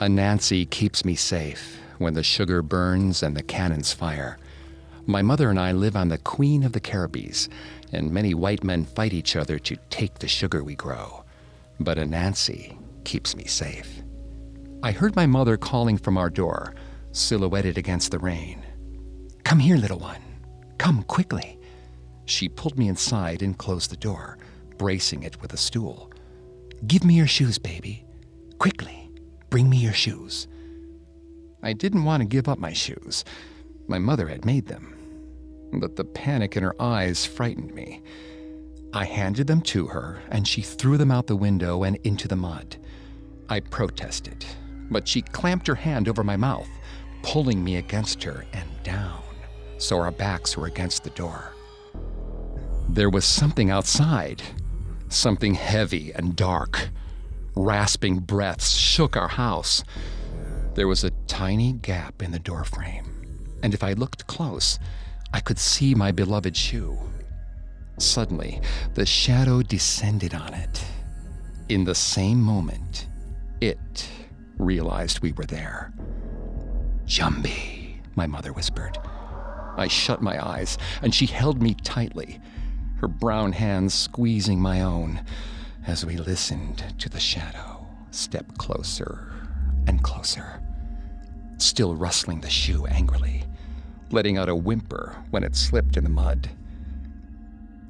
Anansi keeps me safe when the sugar burns and the cannons fire. My mother and I live on the Queen of the Caribbees, and many white men fight each other to take the sugar we grow. But Anansi keeps me safe. I heard my mother calling from our door, silhouetted against the rain. "Come here, little one. Come quickly." She pulled me inside and closed the door, bracing it with a stool. "Give me your shoes, baby. Quickly, bring me your shoes." I didn't want to give up my shoes. My mother had made them. But the panic in her eyes frightened me. I handed them to her, and she threw them out the window and into the mud. I protested, but she clamped her hand over my mouth, pulling me against her and down, so our backs were against the door. There was something outside, something heavy and dark. Rasping breaths shook our house. There was a tiny gap in the doorframe, and if I looked close, I could see my beloved shoe. Suddenly, the shadow descended on it. In the same moment, it realized we were there. "Jumbie," my mother whispered. I shut my eyes, and she held me tightly, her brown hands squeezing my own, as we listened to the shadow step closer and closer, still rustling the shoe angrily, letting out a whimper when it slipped in the mud.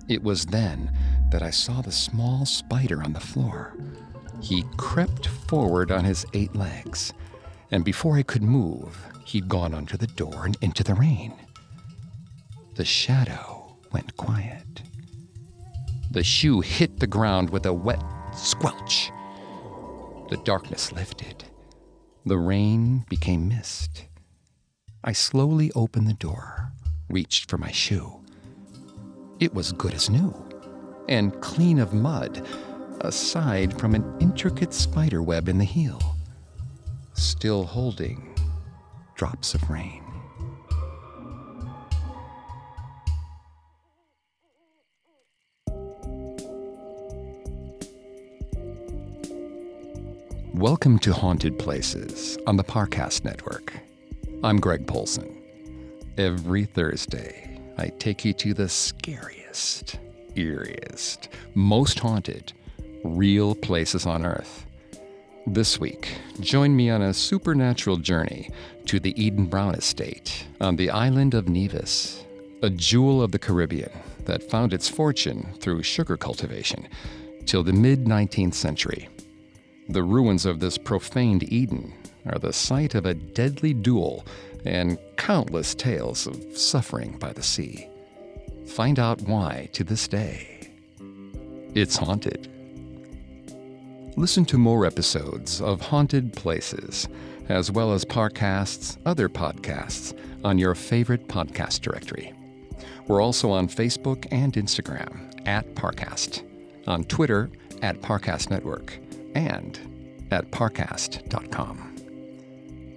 It was then that I saw the small spider on the floor. He crept forward on his 8 legs, and before I could move, he'd gone under the door and into the rain. The shadow went quiet. The shoe hit the ground with a wet squelch. The darkness lifted. The rain became mist. I slowly opened the door, reached for my shoe. It was good as new, and clean of mud, aside from an intricate spider web in the heel, still holding drops of rain. Welcome to Haunted Places on the Parcast Network. I'm Greg Polson. Every Thursday, I take you to the scariest, eeriest, most haunted, real places on Earth. This week, join me on a supernatural journey to the Eden Brown Estate on the island of Nevis, a jewel of the Caribbean that found its fortune through sugar cultivation till the mid-19th century. The ruins of this profaned Eden are the site of a deadly duel and countless tales of suffering by the sea. Find out why to this day. It's haunted. Listen to more episodes of Haunted Places, as well as Parcast's other podcasts on your favorite podcast directory. We're also on Facebook and Instagram @Parcast, on Twitter @Parcast Network. And at parcast.com.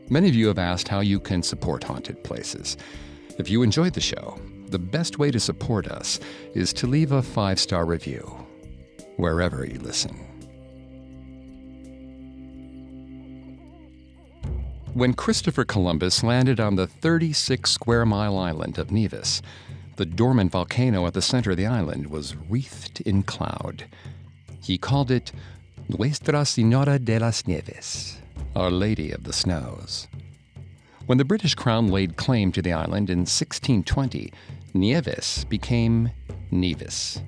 Many of you have asked how you can support Haunted Places. If you enjoyed the show, the best way to support us is to leave a 5-star review wherever you listen. When Christopher Columbus landed on the 36-square-mile island of Nevis, the dormant volcano at the center of the island was wreathed in cloud. He called it Nuestra Señora de las Nieves, Our Lady of the Snows. When the British Crown laid claim to the island in 1620, Nieves became Nevis.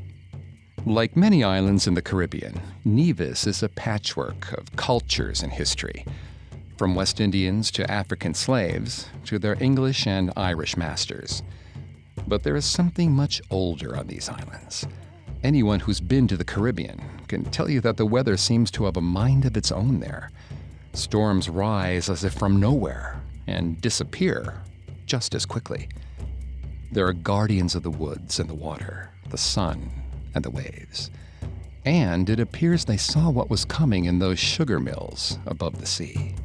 Like many islands in the Caribbean, Nevis is a patchwork of cultures and history, from West Indians to African slaves to their English and Irish masters. But there is something much older on these islands. Anyone who's been to the Caribbean can tell you that the weather seems to have a mind of its own there. Storms rise as if from nowhere and disappear just as quickly. There are guardians of the woods and the water, the sun and the waves. And it appears they saw what was coming in those sugar mills above the sea.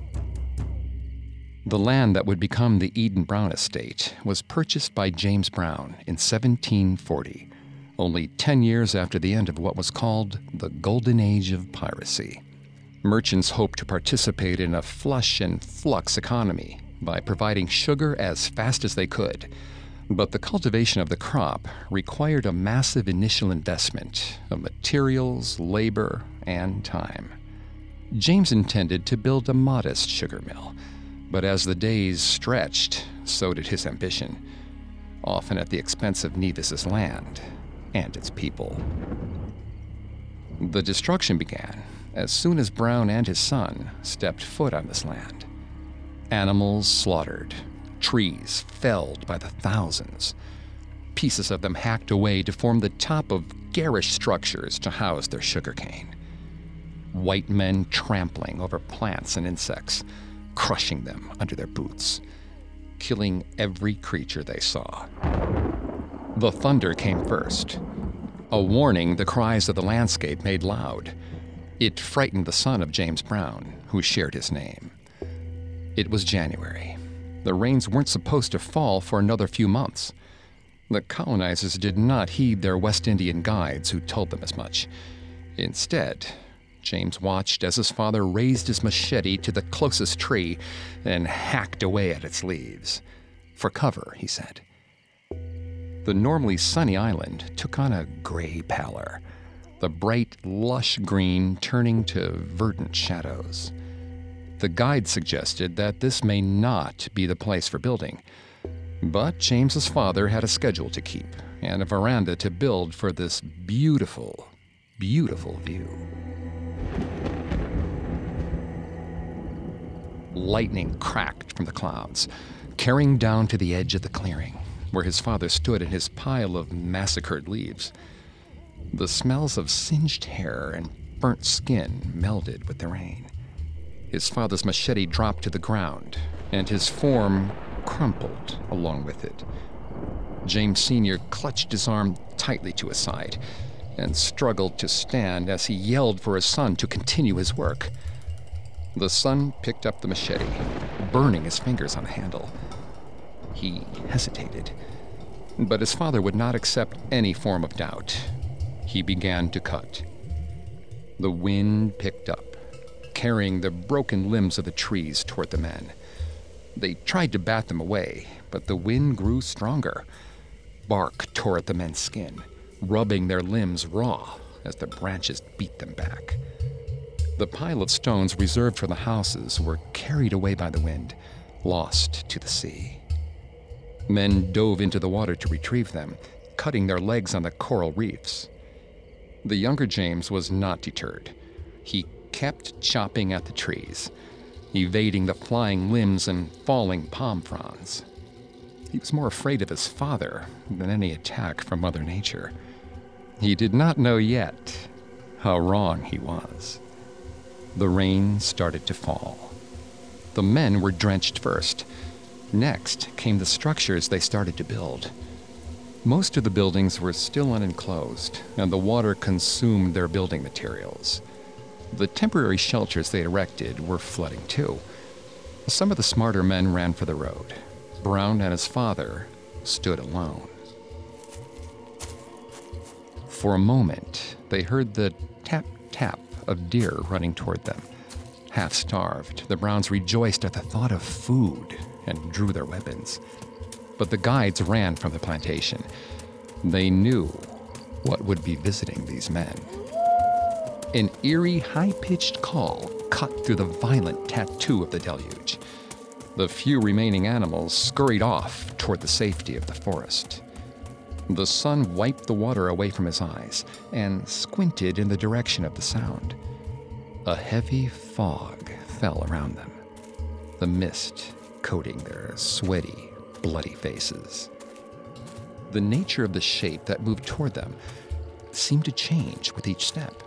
The land that would become the Eden Brown Estate was purchased by James Brown in 1740. Only 10 years after the end of what was called the Golden Age of Piracy. Merchants hoped to participate in a flush and flux economy by providing sugar as fast as they could. But the cultivation of the crop required a massive initial investment of materials, labor, and time. James intended to build a modest sugar mill, but as the days stretched, so did his ambition, often at the expense of Nevis's land and its people. The destruction began as soon as Brown and his son stepped foot on this land. Animals slaughtered, trees felled by the thousands, pieces of them hacked away to form the top of garish structures to house their sugarcane. White men trampling over plants and insects, crushing them under their boots, killing every creature they saw. The thunder came first. A warning the cries of the landscape made loud. It frightened the son of James Brown, who shared his name. It was January. The rains weren't supposed to fall for another few months. The colonizers did not heed their West Indian guides who told them as much. Instead, James watched as his father raised his machete to the closest tree and hacked away at its leaves. For cover, he said. The normally sunny island took on a gray pallor, the bright, lush green turning to verdant shadows. The guide suggested that this may not be the place for building, but James's father had a schedule to keep and a veranda to build for this beautiful, beautiful view. Lightning cracked from the clouds, carrying down to the edge of the clearing, where his father stood in his pile of massacred leaves. The smells of singed hair and burnt skin melded with the rain. His father's machete dropped to the ground, and his form crumpled along with it. James Sr. clutched his arm tightly to his side and struggled to stand as he yelled for his son to continue his work. The son picked up the machete, burning his fingers on the handle. He hesitated, but his father would not accept any form of doubt. He began to cut. The wind picked up, carrying the broken limbs of the trees toward the men. They tried to bat them away, but the wind grew stronger. Bark tore at the men's skin, rubbing their limbs raw as the branches beat them back. The pile of stones reserved for the houses were carried away by the wind, lost to the sea. Men dove into the water to retrieve them, cutting their legs on the coral reefs. The younger James was not deterred. He kept chopping at the trees, evading the flying limbs and falling palm fronds. He was more afraid of his father than any attack from Mother Nature. He did not know yet how wrong he was. The rain started to fall. The men were drenched first. Next came the structures they started to build. Most of the buildings were still unenclosed, and the water consumed their building materials. The temporary shelters they erected were flooding too. Some of the smarter men ran for the road. Brown and his father stood alone. For a moment, they heard the tap, tap of deer running toward them. Half-starved, the Browns rejoiced at the thought of food and drew their weapons. But the guides ran from the plantation. They knew what would be visiting these men. An eerie, high-pitched call cut through the violent tattoo of the deluge. The few remaining animals scurried off toward the safety of the forest. The sun wiped the water away from his eyes and squinted in the direction of the sound. A heavy fog fell around them, the mist coating their sweaty, bloody faces. The nature of the shape that moved toward them seemed to change with each step.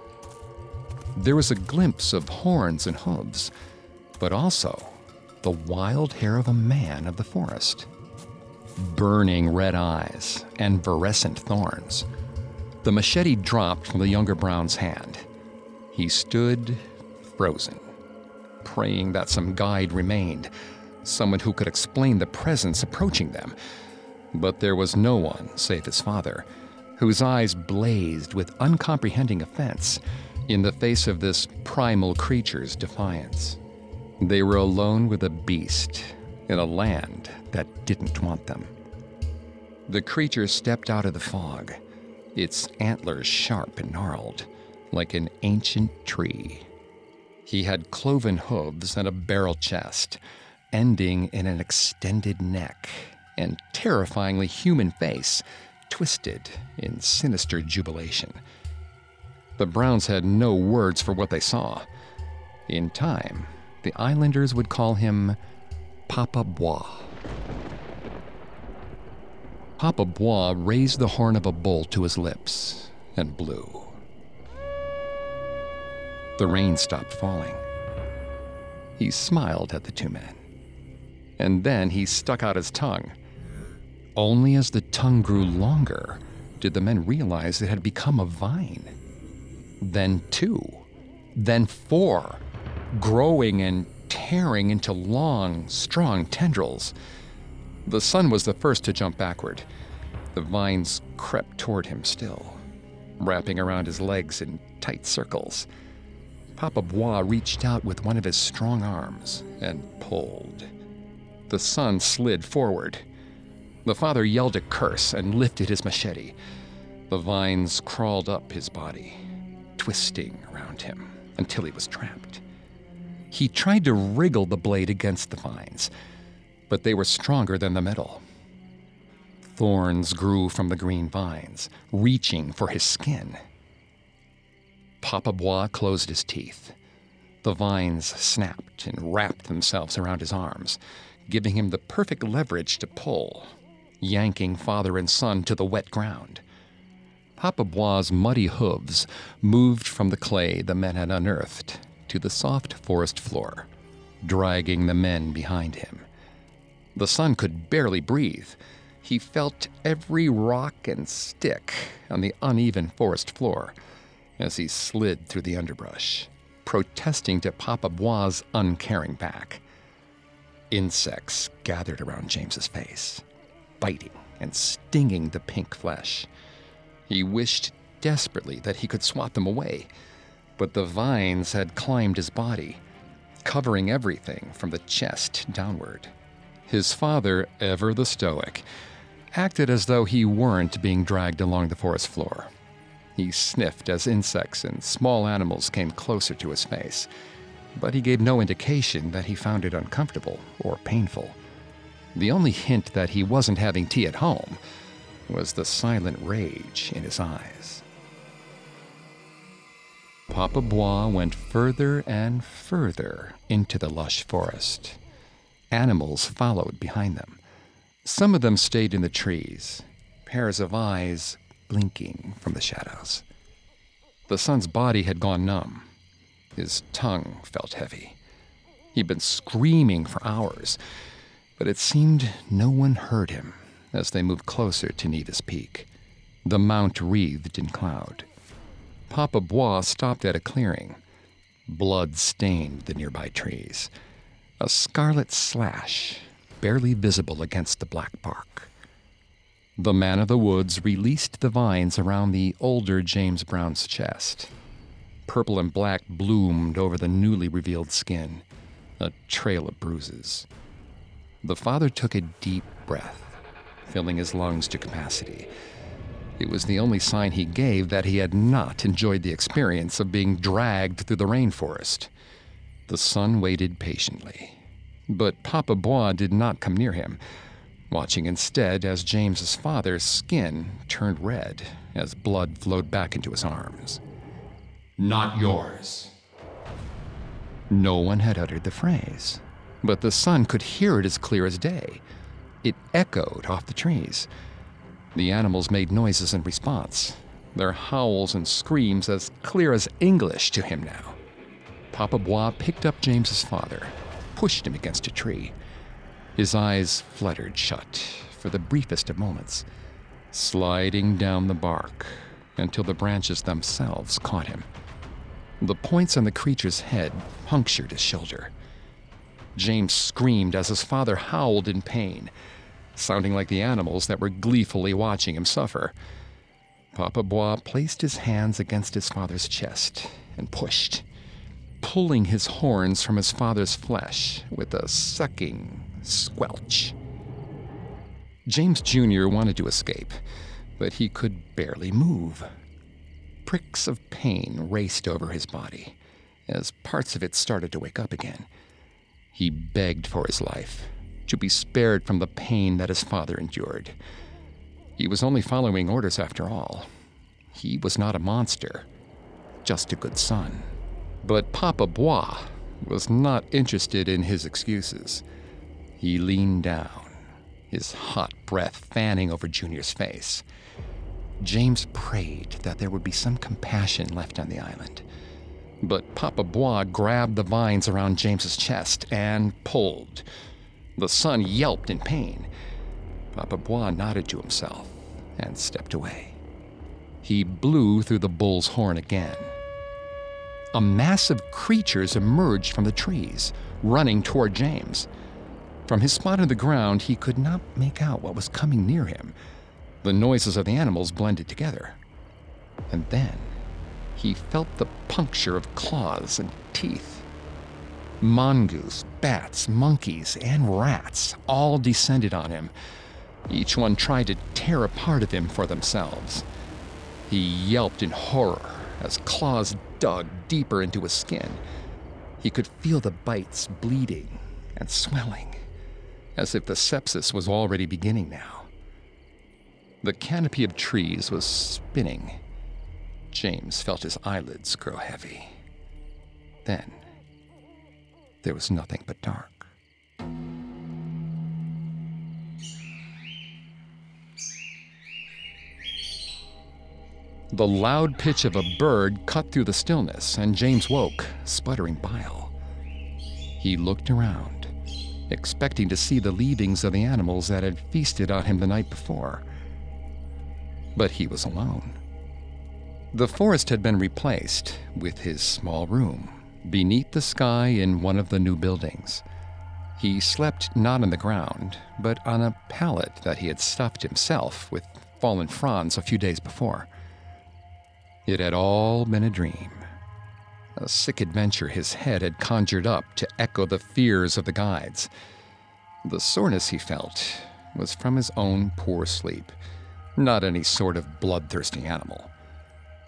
There was a glimpse of horns and hooves, but also the wild hair of a man of the forest. Burning red eyes and virescent thorns. The machete dropped from the younger Brown's hand. He stood frozen, praying that some guide remained, someone who could explain the presence approaching them. But there was no one save his father, whose eyes blazed with uncomprehending offense in the face of this primal creature's defiance. They were alone with a beast in a land that didn't want them. The creature stepped out of the fog, its antlers sharp and gnarled, like an ancient tree. He had cloven hooves and a barrel chest, ending in an extended neck and terrifyingly human face, twisted in sinister jubilation. The Browns had no words for what they saw. In time, the islanders would call him Papa Bois. Papa Bois raised the horn of a bull to his lips and blew. The rain stopped falling. He smiled at the two men. And then he stuck out his tongue. Only as the tongue grew longer did the men realize it had become a vine. Then two, then four, growing and tearing into long, strong tendrils. The sun was the first to jump backward. The vines crept toward him still, wrapping around his legs in tight circles. Papa Bois reached out with one of his strong arms and pulled. The son slid forward. The father yelled a curse and lifted his machete. The vines crawled up his body, twisting around him until he was trapped. He tried to wriggle the blade against the vines, but they were stronger than the metal. Thorns grew from the green vines, reaching for his skin. Papa Bois closed his teeth. The vines snapped and wrapped themselves around his arms, giving him the perfect leverage to pull, yanking father and son to the wet ground. Papa Bois' muddy hooves moved from the clay the men had unearthed to the soft forest floor, dragging the men behind him. The son could barely breathe. He felt every rock and stick on the uneven forest floor as he slid through the underbrush, protesting to Papa Bois' uncaring back. Insects gathered around James's face, biting and stinging the pink flesh. He wished desperately that he could swat them away, but the vines had climbed his body, covering everything from the chest downward. His father, ever the stoic, acted as though he weren't being dragged along the forest floor. He sniffed as insects and small animals came closer to his face, but he gave no indication that he found it uncomfortable or painful. The only hint that he wasn't having tea at home was the silent rage in his eyes. Papa Bois went further and further into the lush forest. Animals followed behind them. Some of them stayed in the trees, pairs of eyes blinking from the shadows. The son's body had gone numb. His tongue felt heavy. He'd been screaming for hours, but it seemed no one heard him as they moved closer to Nevis Peak. The mount wreathed in cloud. Papa Bois stopped at a clearing. Blood stained the nearby trees, a scarlet slash barely visible against the black bark. The man of the woods released the vines around the older James Brown's chest. Purple and black bloomed over the newly revealed skin, a trail of bruises. The father took a deep breath, filling his lungs to capacity. It was the only sign he gave that he had not enjoyed the experience of being dragged through the rainforest. The son waited patiently, but Papa Bois did not come near him, watching instead as James's father's skin turned red as blood flowed back into his arms. "Not yours." No one had uttered the phrase, but the sun could hear it as clear as day. It echoed off the trees. The animals made noises in response, their howls and screams as clear as English to him now. Papa Bois picked up James's father, pushed him against a tree. His eyes fluttered shut for the briefest of moments, sliding down the bark until the branches themselves caught him. The points on the creature's head punctured his shoulder. James screamed as his father howled in pain, sounding like the animals that were gleefully watching him suffer. Papa Bois placed his hands against his father's chest and pushed, pulling his horns from his father's flesh with a sucking squelch. James Jr. wanted to escape, but he could barely move. Pricks of pain raced over his body as parts of it started to wake up again. He begged for his life, to be spared from the pain that his father endured. He was only following orders after all. He was not a monster, just a good son. But Papa Bois was not interested in his excuses. He leaned down, his hot breath fanning over Junior's face. James prayed that there would be some compassion left on the island. But Papa Bois grabbed the vines around James's chest and pulled. The son yelped in pain. Papa Bois nodded to himself and stepped away. He blew through the bull's horn again. A mass of creatures emerged from the trees, running toward James. From his spot on the ground, he could not make out what was coming near him. The noises of the animals blended together. And then he felt the puncture of claws and teeth. Mongoose, bats, monkeys, and rats all descended on him. Each one tried to tear a part of him for themselves. He yelped in horror as claws dug deeper into his skin. He could feel the bites bleeding and swelling, as if the sepsis was already beginning now. The canopy of trees was spinning. James felt his eyelids grow heavy. Then, there was nothing but dark. The loud pitch of a bird cut through the stillness, and James woke, sputtering bile. He looked around, expecting to see the leavings of the animals that had feasted on him the night before. But he was alone. The forest had been replaced with his small room, beneath the sky in one of the new buildings. He slept not on the ground, but on a pallet that he had stuffed himself with fallen fronds a few days before. It had all been a dream, a sick adventure his head had conjured up to echo the fears of the guides. The soreness he felt was from his own poor sleep, not any sort of bloodthirsty animal.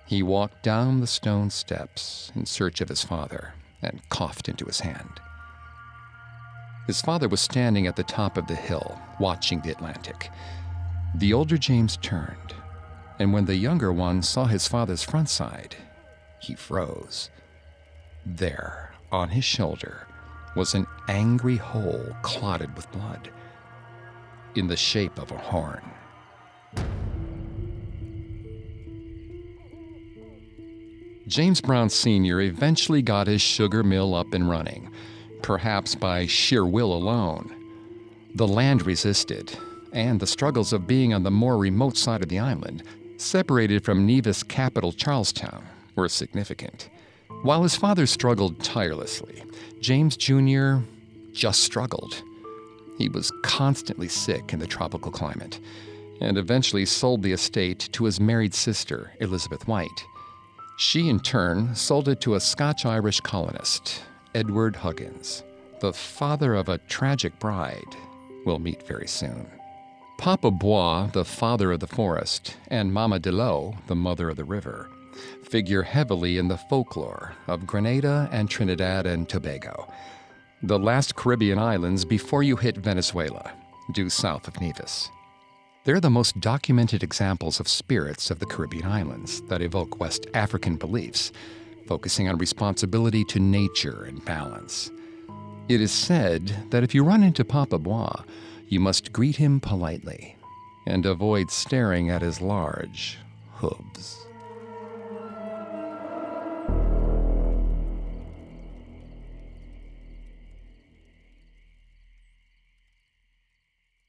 He walked down the stone steps in search of his father and coughed into his hand. His father was standing at the top of the hill, watching the Atlantic. The older James turned, and when the younger one saw his father's front side, he froze. There, on his shoulder, was an angry hole clotted with blood, in the shape of a horn. James Brown Sr. eventually got his sugar mill up and running, perhaps by sheer will alone. The land resisted, and the struggles of being on the more remote side of the island, separated from Nevis capital Charlestown, were significant. While his father struggled tirelessly, James Jr. just struggled. He was constantly sick in the tropical climate, and eventually sold the estate to his married sister, Elizabeth White. She, in turn, sold it to a Scotch-Irish colonist, Edward Huggins, the father of a tragic bride we'll meet very soon. Papa Bois, the father of the forest, and Mama Delo, the mother of the river, figure heavily in the folklore of Grenada and Trinidad and Tobago, the last Caribbean islands before you hit Venezuela, due south of Nevis. They're the most documented examples of spirits of the Caribbean islands that evoke West African beliefs, focusing on responsibility to nature and balance. It is said that if you run into Papa Bois, you must greet him politely and avoid staring at his large hooves.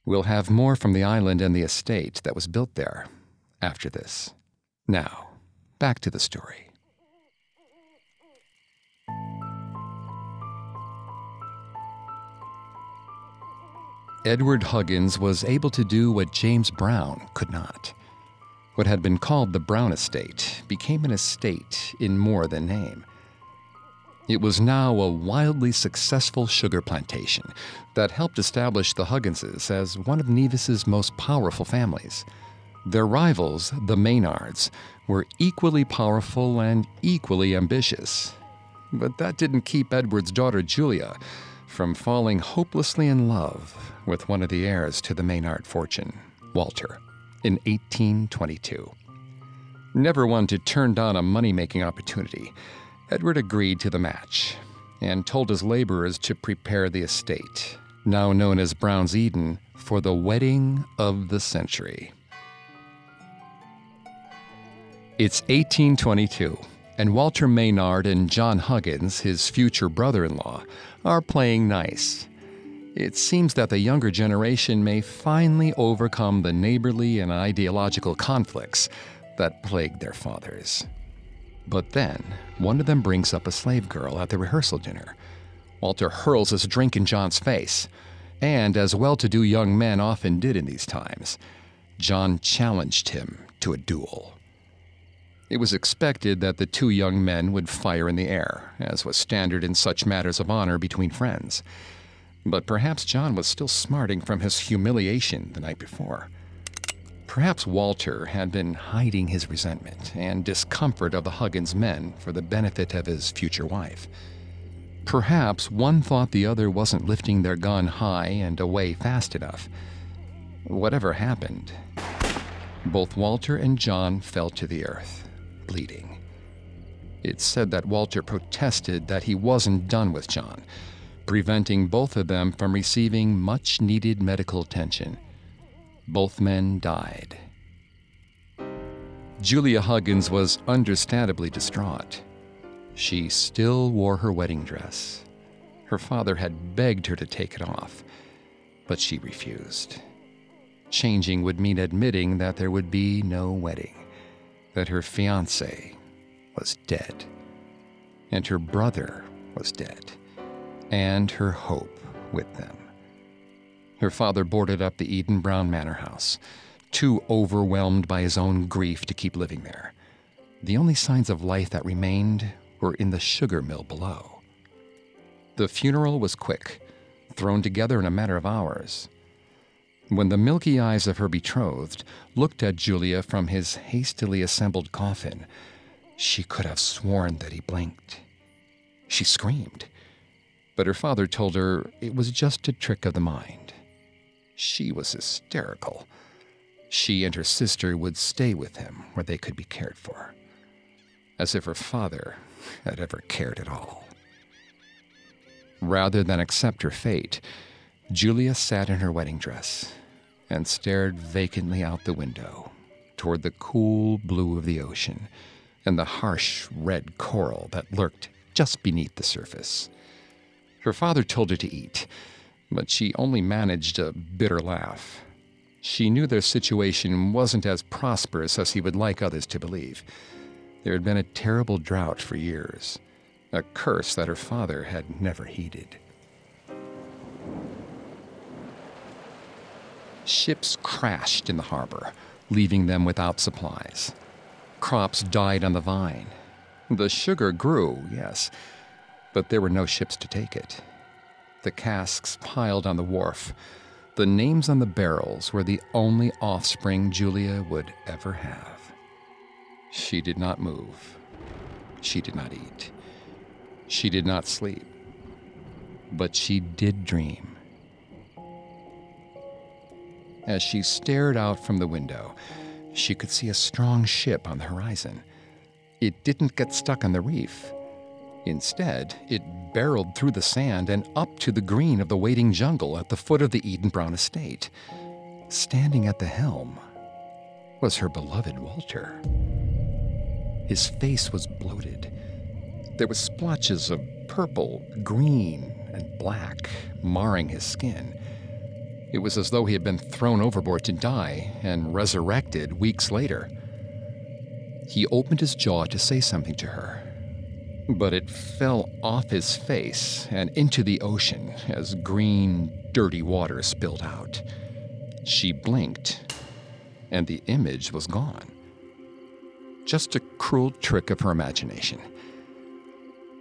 We'll have more from the island and the estate that was built there after this. Now, back to the story. Edward Huggins was able to do what James Brown could not. What had been called the Brown Estate became an estate in more than name. It was now a wildly successful sugar plantation that helped establish the Hugginses as one of Nevis's most powerful families. Their rivals, the Maynards, were equally powerful and equally ambitious. But that didn't keep Edward's daughter Julia from falling hopelessly in love with one of the heirs to the Maynard fortune, Walter, in 1822. Never one to turn down a money-making opportunity, Edward agreed to the match and told his laborers to prepare the estate, now known as Brown's Eden, for the wedding of the century. It's 1822, and Walter Maynard and John Huggins, his future brother-in-law, are playing nice. It seems that the younger generation may finally overcome the neighborly and ideological conflicts that plagued their fathers. But then, one of them brings up a slave girl at the rehearsal dinner. Walter hurls his drink in John's face, and as well-to-do young men often did in these times, John challenged him to a duel. It was expected that the two young men would fire in the air, as was standard in such matters of honor between friends. But perhaps John was still smarting from his humiliation the night before. Perhaps Walter had been hiding his resentment and discomfort of the Huggins men for the benefit of his future wife. Perhaps one thought the other wasn't lifting their gun high and away fast enough. Whatever happened, both Walter and John fell to the earth, bleeding. It's said that Walter protested that he wasn't done with John, preventing both of them from receiving much-needed medical attention. Both men died. Julia Huggins was understandably distraught. She still wore her wedding dress. Her father had begged her to take it off, but she refused. Changing would mean admitting that there would be no wedding, that her fiancé was dead, and her brother was dead, and her hope with them. Her father boarded up the Eden Brown Manor House, too overwhelmed by his own grief to keep living there. The only signs of life that remained were in the sugar mill below. The funeral was quick, thrown together in a matter of hours. When the milky eyes of her betrothed looked at Julia from his hastily assembled coffin, she could have sworn that he blinked. She screamed, but her father told her it was just a trick of the mind. She was hysterical. She and her sister would stay with him where they could be cared for. As if her father had ever cared at all. Rather than accept her fate, Julia sat in her wedding dress and stared vacantly out the window toward the cool blue of the ocean and the harsh red coral that lurked just beneath the surface. Her father told her to eat, but she only managed a bitter laugh. She knew their situation wasn't as prosperous as he would like others to believe. There had been a terrible drought for years, a curse that her father had never heeded. Ships crashed in the harbor, leaving them without supplies. Crops died on the vine. The sugar grew, yes, but there were no ships to take it. The casks piled on the wharf. The names on the barrels were the only offspring Julia would ever have. She did not move. She did not eat. She did not sleep. But she did dream. As she stared out from the window, she could see a strong ship on the horizon. It didn't get stuck on the reef. Instead, it barreled through the sand and up to the green of the waiting jungle at the foot of the Eden Brown estate. Standing at the helm was her beloved Walter. His face was bloated. There were splotches of purple, green, and black marring his skin. It was as though he had been thrown overboard to die and resurrected weeks later. He opened his jaw to say something to her, but it fell off his face and into the ocean as green, dirty water spilled out. She blinked, and the image was gone. Just a cruel trick of her imagination.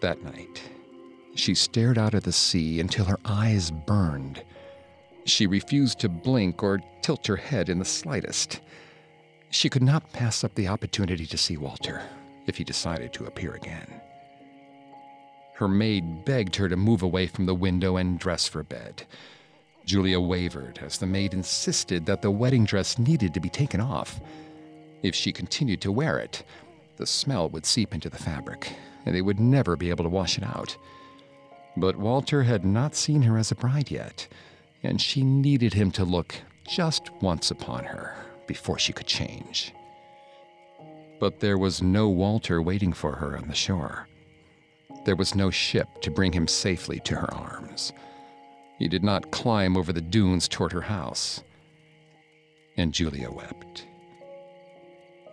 that night. She stared out at the sea until her eyes burned. She refused to blink or tilt her head in the slightest. She could not pass up the opportunity to see Walter if he decided to appear again. Her maid begged her to move away from the window and dress for bed. Julia wavered as the maid insisted that the wedding dress needed to be taken off. If she continued to wear it, the smell would seep into the fabric, and they would never be able to wash it out. But Walter had not seen her as a bride yet, and she needed him to look just once upon her before she could change. But there was no Walter waiting for her on the shore. There was no ship to bring him safely to her arms. He did not climb over the dunes toward her house. And Julia wept.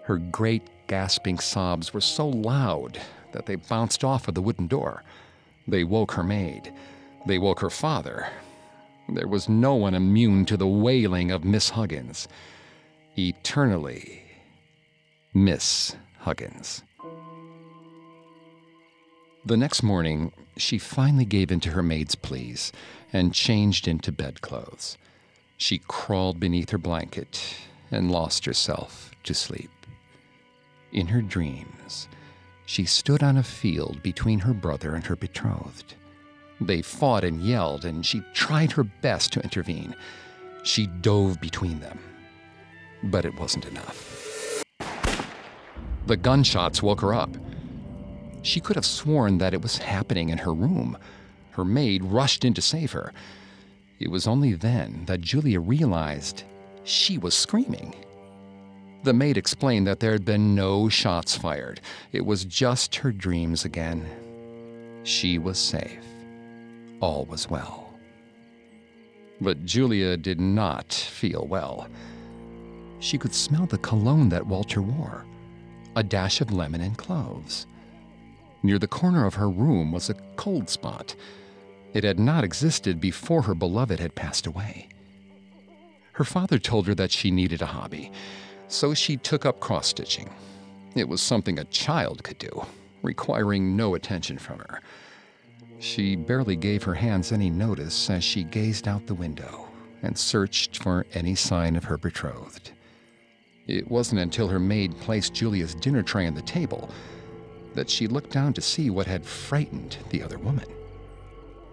Her great gasping sobs were so loud that they bounced off of the wooden door. They woke her maid. They woke her father. There was no one immune to the wailing of Miss Huggins. Eternally, Miss Huggins. The next morning, she finally gave in to her maid's pleas and changed into bedclothes. She crawled beneath her blanket and lost herself to sleep. In her dreams, she stood on a field between her brother and her betrothed. They fought and yelled, and she tried her best to intervene. She dove between them, but it wasn't enough. The gunshots woke her up. She could have sworn that it was happening in her room. Her maid rushed in to save her. It was only then that Julia realized she was screaming. The maid explained that there had been no shots fired. It was just her dreams again. She was safe. All was well. But Julia did not feel well. She could smell the cologne that Walter wore, a dash of lemon and cloves. Near the corner of her room was a cold spot. It had not existed before her beloved had passed away. Her father told her that she needed a hobby. So she took up cross-stitching. It was something a child could do, requiring no attention from her. She barely gave her hands any notice as she gazed out the window and searched for any sign of her betrothed. It wasn't until her maid placed Julia's dinner tray on the table that she looked down to see what had frightened the other woman.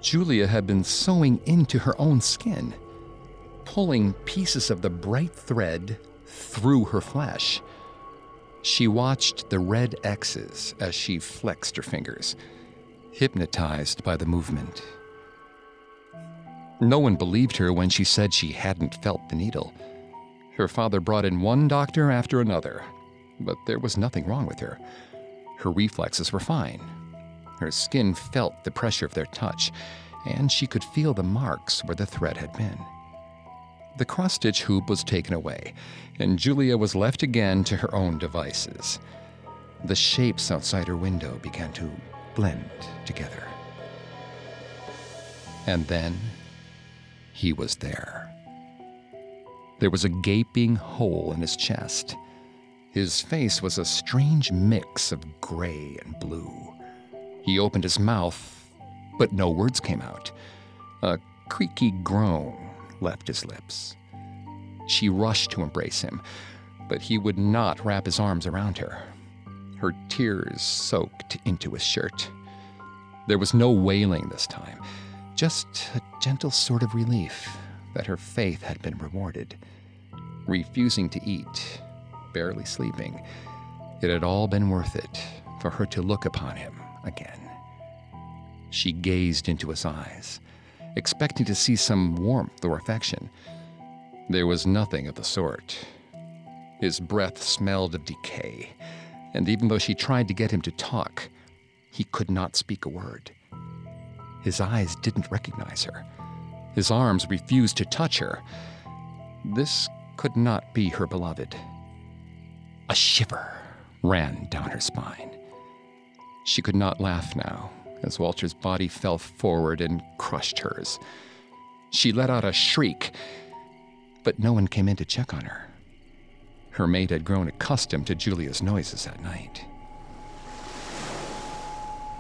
Julia had been sewing into her own skin, pulling pieces of the bright thread through her flesh. She watched the red X's as she flexed her fingers, hypnotized by the movement. No one believed her when she said she hadn't felt the needle. Her father brought in one doctor after another, but there was nothing wrong with her. Her reflexes were fine. Her skin felt the pressure of their touch, and she could feel the marks where the thread had been. The cross-stitch hoop was taken away, and Julia was left again to her own devices. The shapes outside her window began to blend together. And then, he was there. There was a gaping hole in his chest. His face was a strange mix of gray and blue. He opened his mouth, but no words came out. A creaky groan left his lips. She rushed to embrace him, but he would not wrap his arms around her. Her tears soaked into his shirt. There was no wailing this time, just a gentle sort of relief that her faith had been rewarded. Refusing to eat, barely sleeping, it had all been worth it for her to look upon him again. She gazed into his eyes, expecting to see some warmth or affection. There was nothing of the sort. His breath smelled of decay, and even though she tried to get him to talk, he could not speak a word. His eyes didn't recognize her. His arms refused to touch her. This could not be her beloved. A shiver ran down her spine. She could not laugh now, as Walter's body fell forward and crushed hers. She let out a shriek, but no one came in to check on her. Her maid had grown accustomed to Julia's noises at night.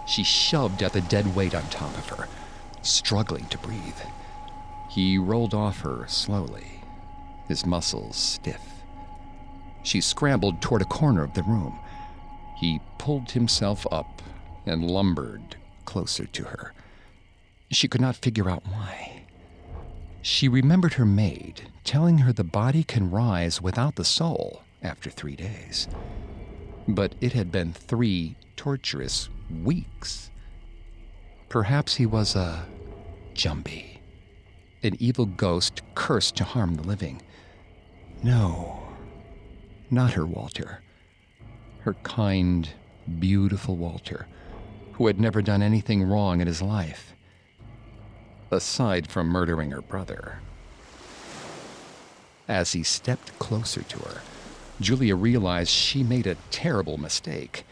She shoved at the dead weight on top of her, struggling to breathe. He rolled off her slowly, his muscles stiff. She scrambled toward a corner of the room. He pulled himself up and lumbered closer to her. She could not figure out why. She remembered her maid telling her the body can rise without the soul after 3 days. But it had been 3 torturous weeks. Perhaps he was a Jumbie, an evil ghost cursed to harm the living. No, not her Walter. Her kind, beautiful Walter, who had never done anything wrong in his life, aside from murdering her brother. As he stepped closer to her, Julia realized she made a terrible mistake.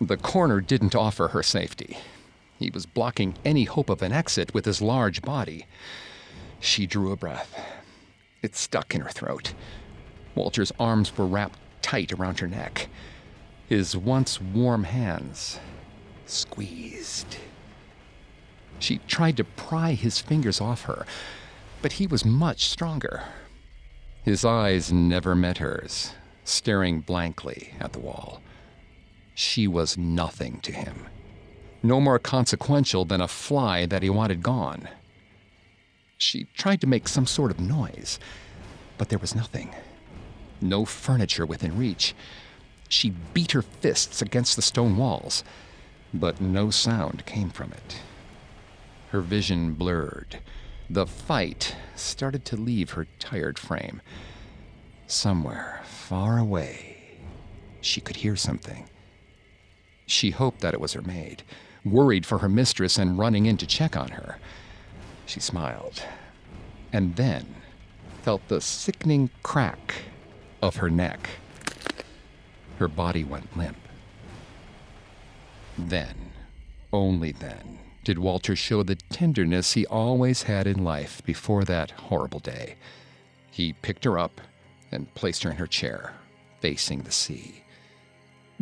The corner didn't offer her safety. He was blocking any hope of an exit with his large body. She drew a breath. It stuck in her throat. Walter's arms were wrapped tight around her neck. His once warm hands squeezed. She tried to pry his fingers off her, but he was much stronger. His eyes never met hers, staring blankly at the wall. She was nothing to him, no more consequential than a fly that he wanted gone. She tried to make some sort of noise, but there was nothing. No furniture within reach. She beat her fists against the stone walls, but no sound came from it. Her vision blurred. The fight started to leave her tired frame. Somewhere far away, she could hear something. She hoped that it was her maid, worried for her mistress and running in to check on her. She smiled, and then felt the sickening crack of her neck. Her body went limp. Then, only then, did Walter show the tenderness he always had in life before that horrible day. He picked her up and placed her in her chair, facing the sea.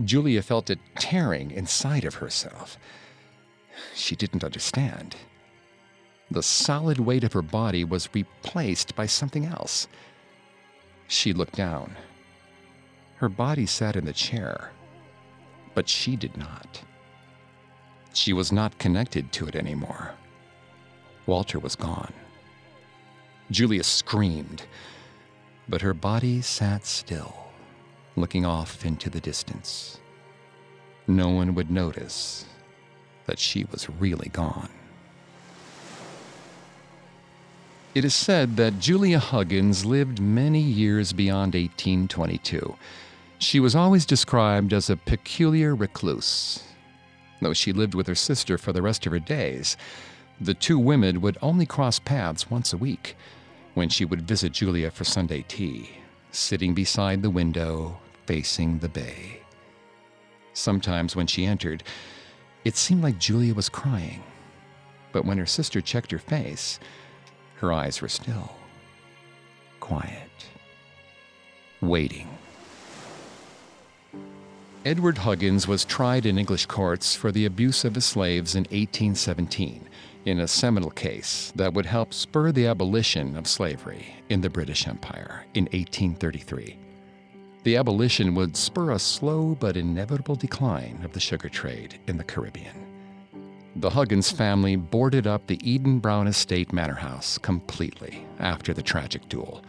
Julia felt it tearing inside of herself. She didn't understand. The solid weight of her body was replaced by something else. She looked down. Her body sat in the chair, but she did not. She was not connected to it anymore. Walter was gone. Julia screamed, but her body sat still, looking off into the distance. No one would notice that she was really gone. It is said that Julia Huggins lived many years beyond 1822. She was always described as a peculiar recluse. Though she lived with her sister for the rest of her days, the two women would only cross paths once a week, when she would visit Julia for Sunday tea, sitting beside the window, facing the bay. Sometimes when she entered, it seemed like Julia was crying, but when her sister checked her face, her eyes were still, quiet, waiting. Edward Huggins was tried in English courts for the abuse of his slaves in 1817 in a seminal case that would help spur the abolition of slavery in the British Empire in 1833. The abolition would spur a slow but inevitable decline of the sugar trade in the Caribbean. The Huggins family boarded up the Eden Brown Estate manor house completely after the tragic duel,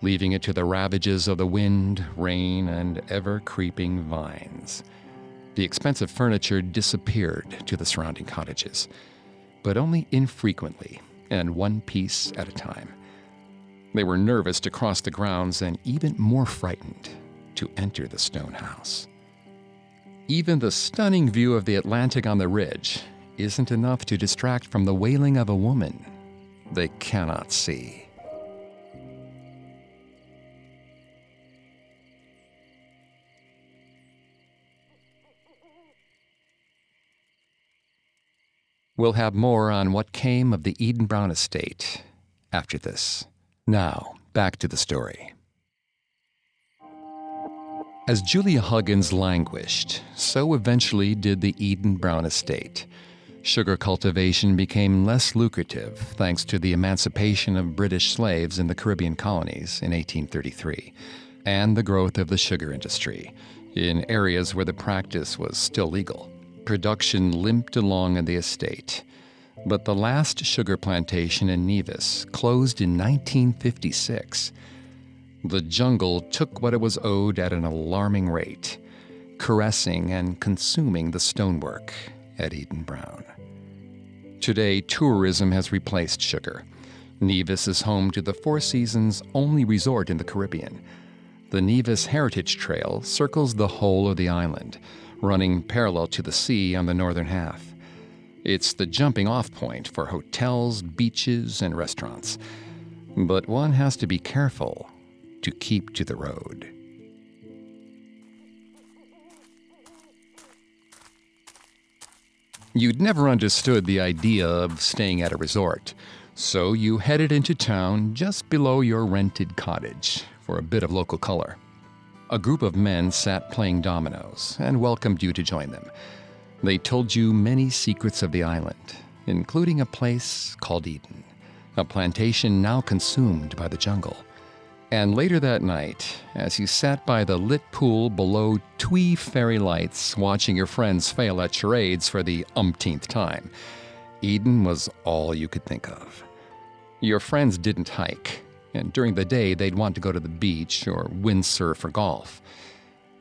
leaving it to the ravages of the wind, rain, and ever-creeping vines. The expensive furniture disappeared to the surrounding cottages, but only infrequently and one piece at a time. They were nervous to cross the grounds and even more frightened to enter the stone house. Even the stunning view of the Atlantic on the ridge isn't enough to distract from the wailing of a woman they cannot see. We'll have more on what came of the Eden Brown estate after this. Now, back to the story. As Julia Huggins languished, so eventually did the Eden Brown Estate. Sugar cultivation became less lucrative thanks to the emancipation of British slaves in the Caribbean colonies in 1833, and the growth of the sugar industry in areas where the practice was still legal. Production limped along in the estate, but the last sugar plantation in Nevis closed in 1956. The jungle took what it was owed at an alarming rate, caressing and consuming the stonework at Eden Brown. Today, tourism has replaced sugar. Nevis is home to the Four Seasons' only resort in the Caribbean. The Nevis Heritage Trail circles the whole of the island, running parallel to the sea on the northern half. It's the jumping-off point for hotels, beaches, and restaurants. But one has to be careful to keep to the road. You'd never understood the idea of staying at a resort, so you headed into town just below your rented cottage for a bit of local color. A group of men sat playing dominoes and welcomed you to join them. They told you many secrets of the island, including a place called Eden, a plantation now consumed by the jungle. And later that night, as you sat by the lit pool below twee fairy lights watching your friends fail at charades for the umpteenth time, Eden was all you could think of. Your friends didn't hike, and during the day they'd want to go to the beach or windsurf or golf.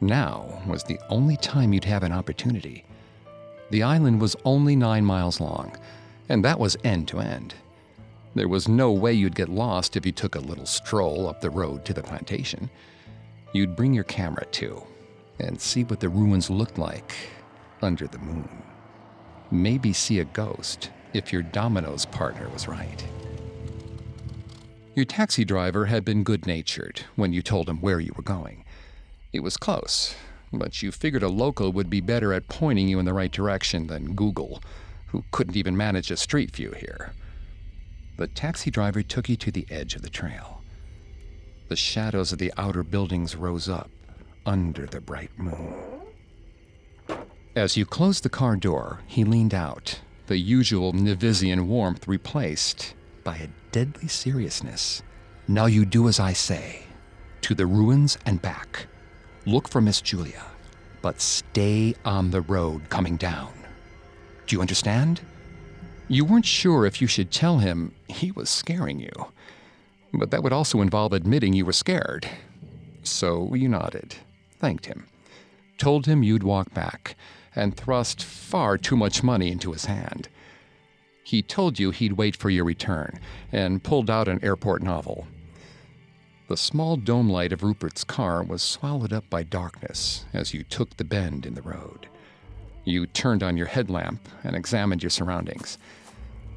Now was the only time you'd have an opportunity. The island was only 9 miles long, and that was end to end. There was no way you'd get lost if you took a little stroll up the road to the plantation. You'd bring your camera, too, and see what the ruins looked like under the moon. Maybe see a ghost if your dominoes partner was right. Your taxi driver had been good-natured when you told him where you were going. It was close, but you figured a local would be better at pointing you in the right direction than Google, who couldn't even manage a street view here. The taxi driver took you to the edge of the trail. The shadows of the outer buildings rose up under the bright moon. As you closed the car door, he leaned out, the usual Nevisian warmth replaced by a deadly seriousness. "Now you do as I say. To the ruins and back. Look for Miss Julia, but stay on the road coming down. Do you understand?" You weren't sure if you should tell him he was scaring you, but that would also involve admitting you were scared. So you nodded, thanked him, told him you'd walk back, and thrust far too much money into his hand. He told you he'd wait for your return, and pulled out an airport novel. The small dome light of Rupert's car was swallowed up by darkness as you took the bend in the road. You turned on your headlamp and examined your surroundings.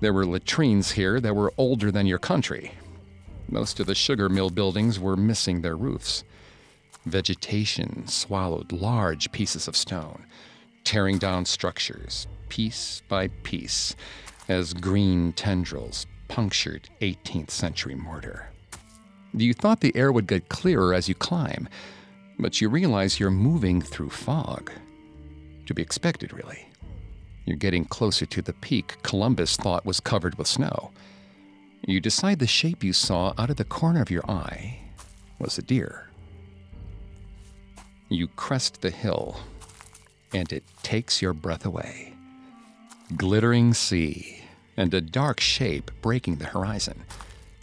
There were latrines here that were older than your country. Most of the sugar mill buildings were missing their roofs. Vegetation swallowed large pieces of stone, tearing down structures piece by piece as green tendrils punctured 18th century mortar. You thought the air would get clearer as you climb, but you realize you're moving through fog. To be expected, really. You're getting closer to the peak Columbus thought was covered with snow. You decide the shape you saw out of the corner of your eye was a deer. You crest the hill, and it takes your breath away. Glittering sea, and a dark shape breaking the horizon.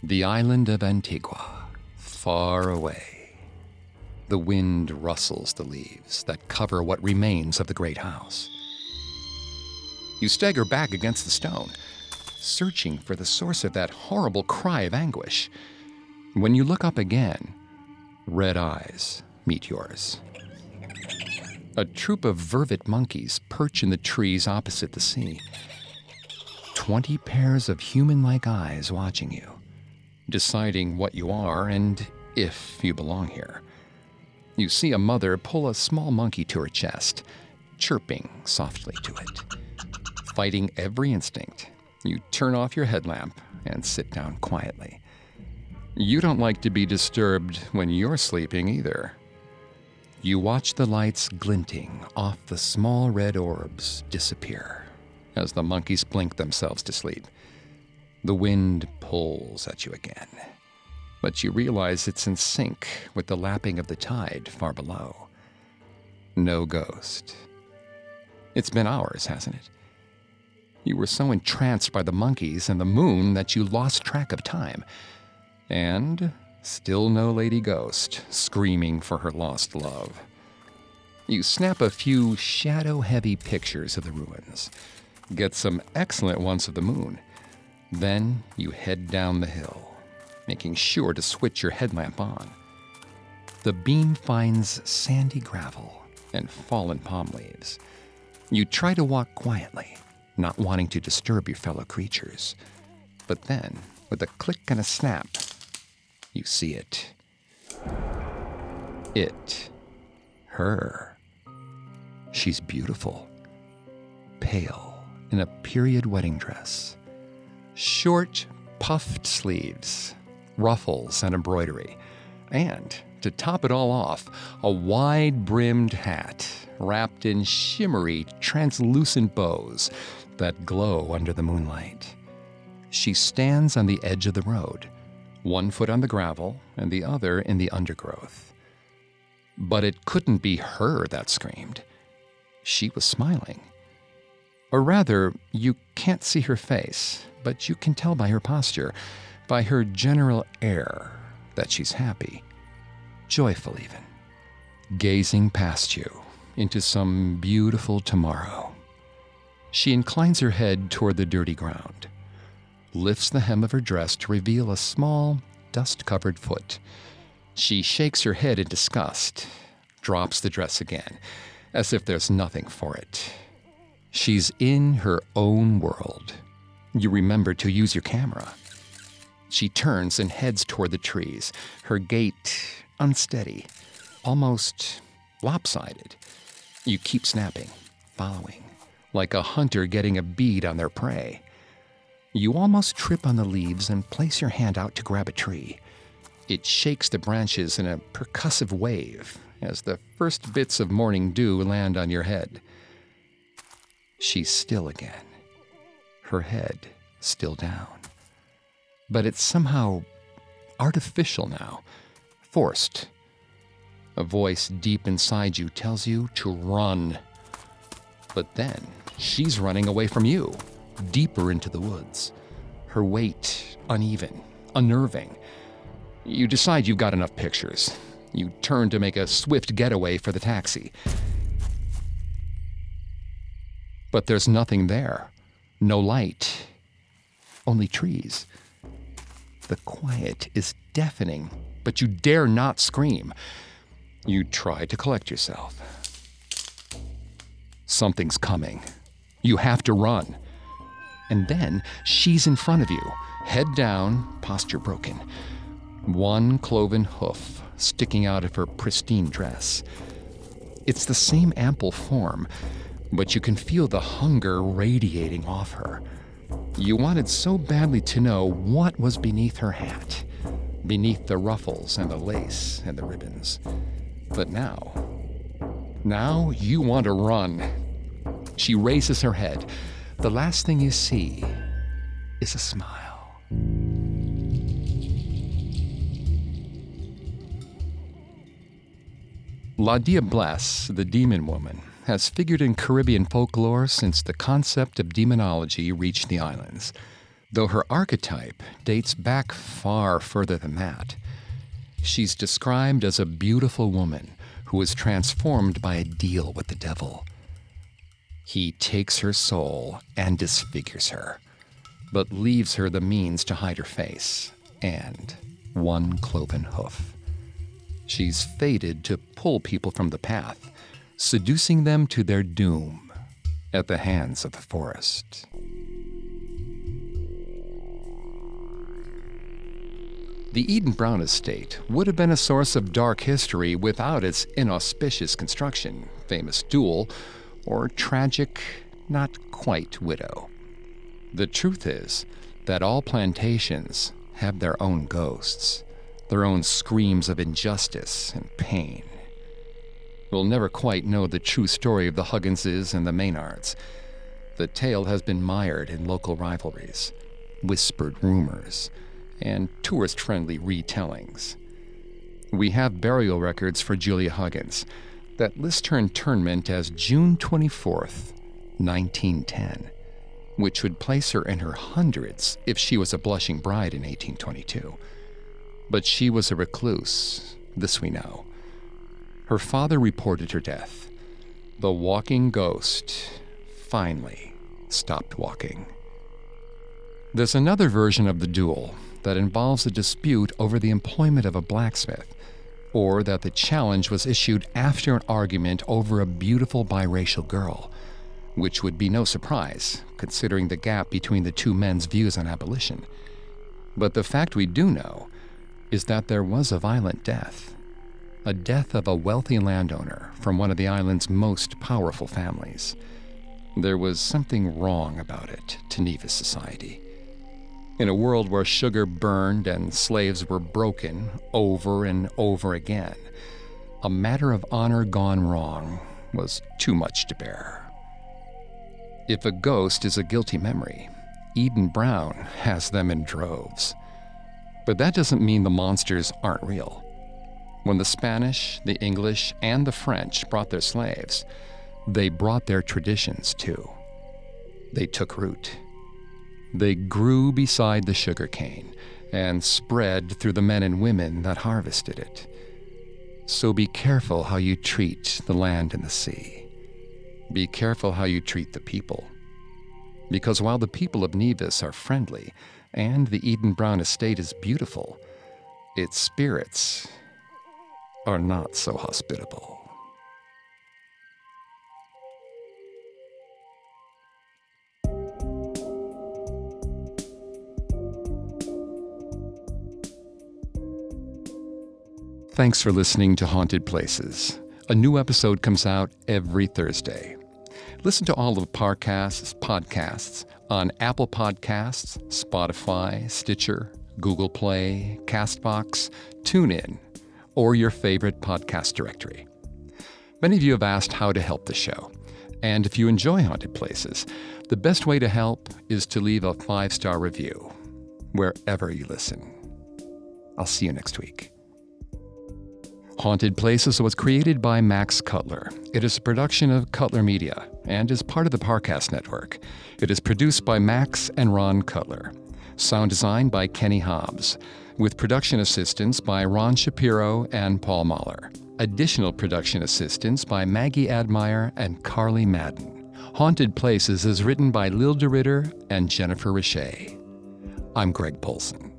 The island of Antigua, far away. The wind rustles the leaves that cover what remains of the great house. You stagger back against the stone, searching for the source of that horrible cry of anguish. When you look up again, red eyes meet yours. A troop of vervet monkeys perch in the trees opposite the sea. 20 pairs of human-like eyes watching you, deciding what you are and if you belong here. You see a mother pull a small monkey to her chest, chirping softly to it. Fighting every instinct, you turn off your headlamp and sit down quietly. You don't like to be disturbed when you're sleeping either. You watch the lights glinting off the small red orbs disappear as the monkeys blink themselves to sleep. The wind pulls at you again, but you realize it's in sync with the lapping of the tide far below. No ghost. It's been hours, hasn't it? You were so entranced by the monkeys and the moon that you lost track of time. And still no lady ghost screaming for her lost love. You snap a few shadow-heavy pictures of the ruins, get some excellent ones of the moon. Then you head down the hill, making sure to switch your headlamp on. The beam finds sandy gravel and fallen palm leaves. You try to walk quietly, not wanting to disturb your fellow creatures. But then, with a click and a snap, you see it. It. Her. She's beautiful. Pale, in a period wedding dress. Short, puffed sleeves, ruffles and embroidery. And, to top it all off, a wide-brimmed hat wrapped in shimmery, translucent bows that glow under the moonlight. She stands on the edge of the road, one foot on the gravel and the other in the undergrowth. But it couldn't be her that screamed. She was smiling. Or rather, you can't see her face, but you can tell by her posture, by her general air, that she's happy, joyful even, gazing past you into some beautiful tomorrow. She inclines her head toward the dirty ground, lifts the hem of her dress to reveal a small, dust-covered foot. She shakes her head in disgust, drops the dress again, as if there's nothing for it. She's in her own world. You remember to use your camera. She turns and heads toward the trees, her gait unsteady, almost lopsided. You keep snapping, following, like a hunter getting a bead on their prey. You almost trip on the leaves and place your hand out to grab a tree. It shakes the branches in a percussive wave as the first bits of morning dew land on your head. She's still again, her head still down. But it's somehow artificial now, forced. A voice deep inside you tells you to run. But then she's running away from you, deeper into the woods. Her weight uneven, unnerving. You decide you've got enough pictures. You turn to make a swift getaway for the taxi. But there's nothing there. No light. Only trees. The quiet is deafening, but you dare not scream. You try to collect yourself. Something's coming. You have to run. And then she's in front of you, head down, posture broken. One cloven hoof sticking out of her pristine dress. It's the same ample form, but you can feel the hunger radiating off her. You wanted so badly to know what was beneath her hat, beneath the ruffles and the lace and the ribbons. But now you want to run. She raises her head. The last thing you see is a smile. La Diablesse, the demon woman, has figured in Caribbean folklore since the concept of demonology reached the islands, though her archetype dates back far further than that. She's described as a beautiful woman who is transformed by a deal with the devil. He takes her soul and disfigures her, but leaves her the means to hide her face and one cloven hoof. She's fated to pull people from the path, seducing them to their doom at the hands of the forest. The Eden Brown Estate would have been a source of dark history without its inauspicious construction, famous duel, or tragic, not quite widow. The truth is that all plantations have their own ghosts, their own screams of injustice and pain. We'll never quite know the true story of the Hugginses and the Maynards. The tale has been mired in local rivalries, whispered rumors, and tourist-friendly retellings. We have burial records for Julia Huggins that list her interment as June 24th, 1910, which would place her in her hundreds if she was a blushing bride in 1822. But she was a recluse, this we know. Her father reported her death. The walking ghost finally stopped walking. There's another version of the duel that involves a dispute over the employment of a blacksmith, or that the challenge was issued after an argument over a beautiful biracial girl, which would be no surprise, considering the gap between the two men's views on abolition. But the fact we do know is that there was a violent death, a death of a wealthy landowner from one of the island's most powerful families. There was something wrong about it to Nevis society. In a world where sugar burned and slaves were broken over and over again, a matter of honor gone wrong was too much to bear. If a ghost is a guilty memory, Eden Brown has them in droves. But that doesn't mean the monsters aren't real. When the Spanish, the English, and the French brought their slaves, they brought their traditions too. They took root. They grew beside the sugar cane and spread through the men and women that harvested it. So be careful how you treat the land and the sea. Be careful how you treat the people. Because while the people of Nevis are friendly and the Eden Brown Estate is beautiful, its spirits are not so hospitable. Thanks for listening to Haunted Places. A new episode comes out every Thursday. Listen to all of Parcast's podcasts on Apple Podcasts, Spotify, Stitcher, Google Play, CastBox, TuneIn, or your favorite podcast directory. Many of you have asked how to help the show. And if you enjoy Haunted Places, the best way to help is to leave a 5-star review wherever you listen. I'll see you next week. Haunted Places was created by Max Cutler. It is a production of Cutler Media and is part of the Parcast Network. It is produced by Max and Ron Cutler. Sound design by Kenny Hobbs, with production assistance by Ron Shapiro and Paul Mahler. Additional production assistance by Maggie Admeyer and Carly Madden. Haunted Places is written by Lil DeRitter and Jennifer Richey. I'm Greg Polson.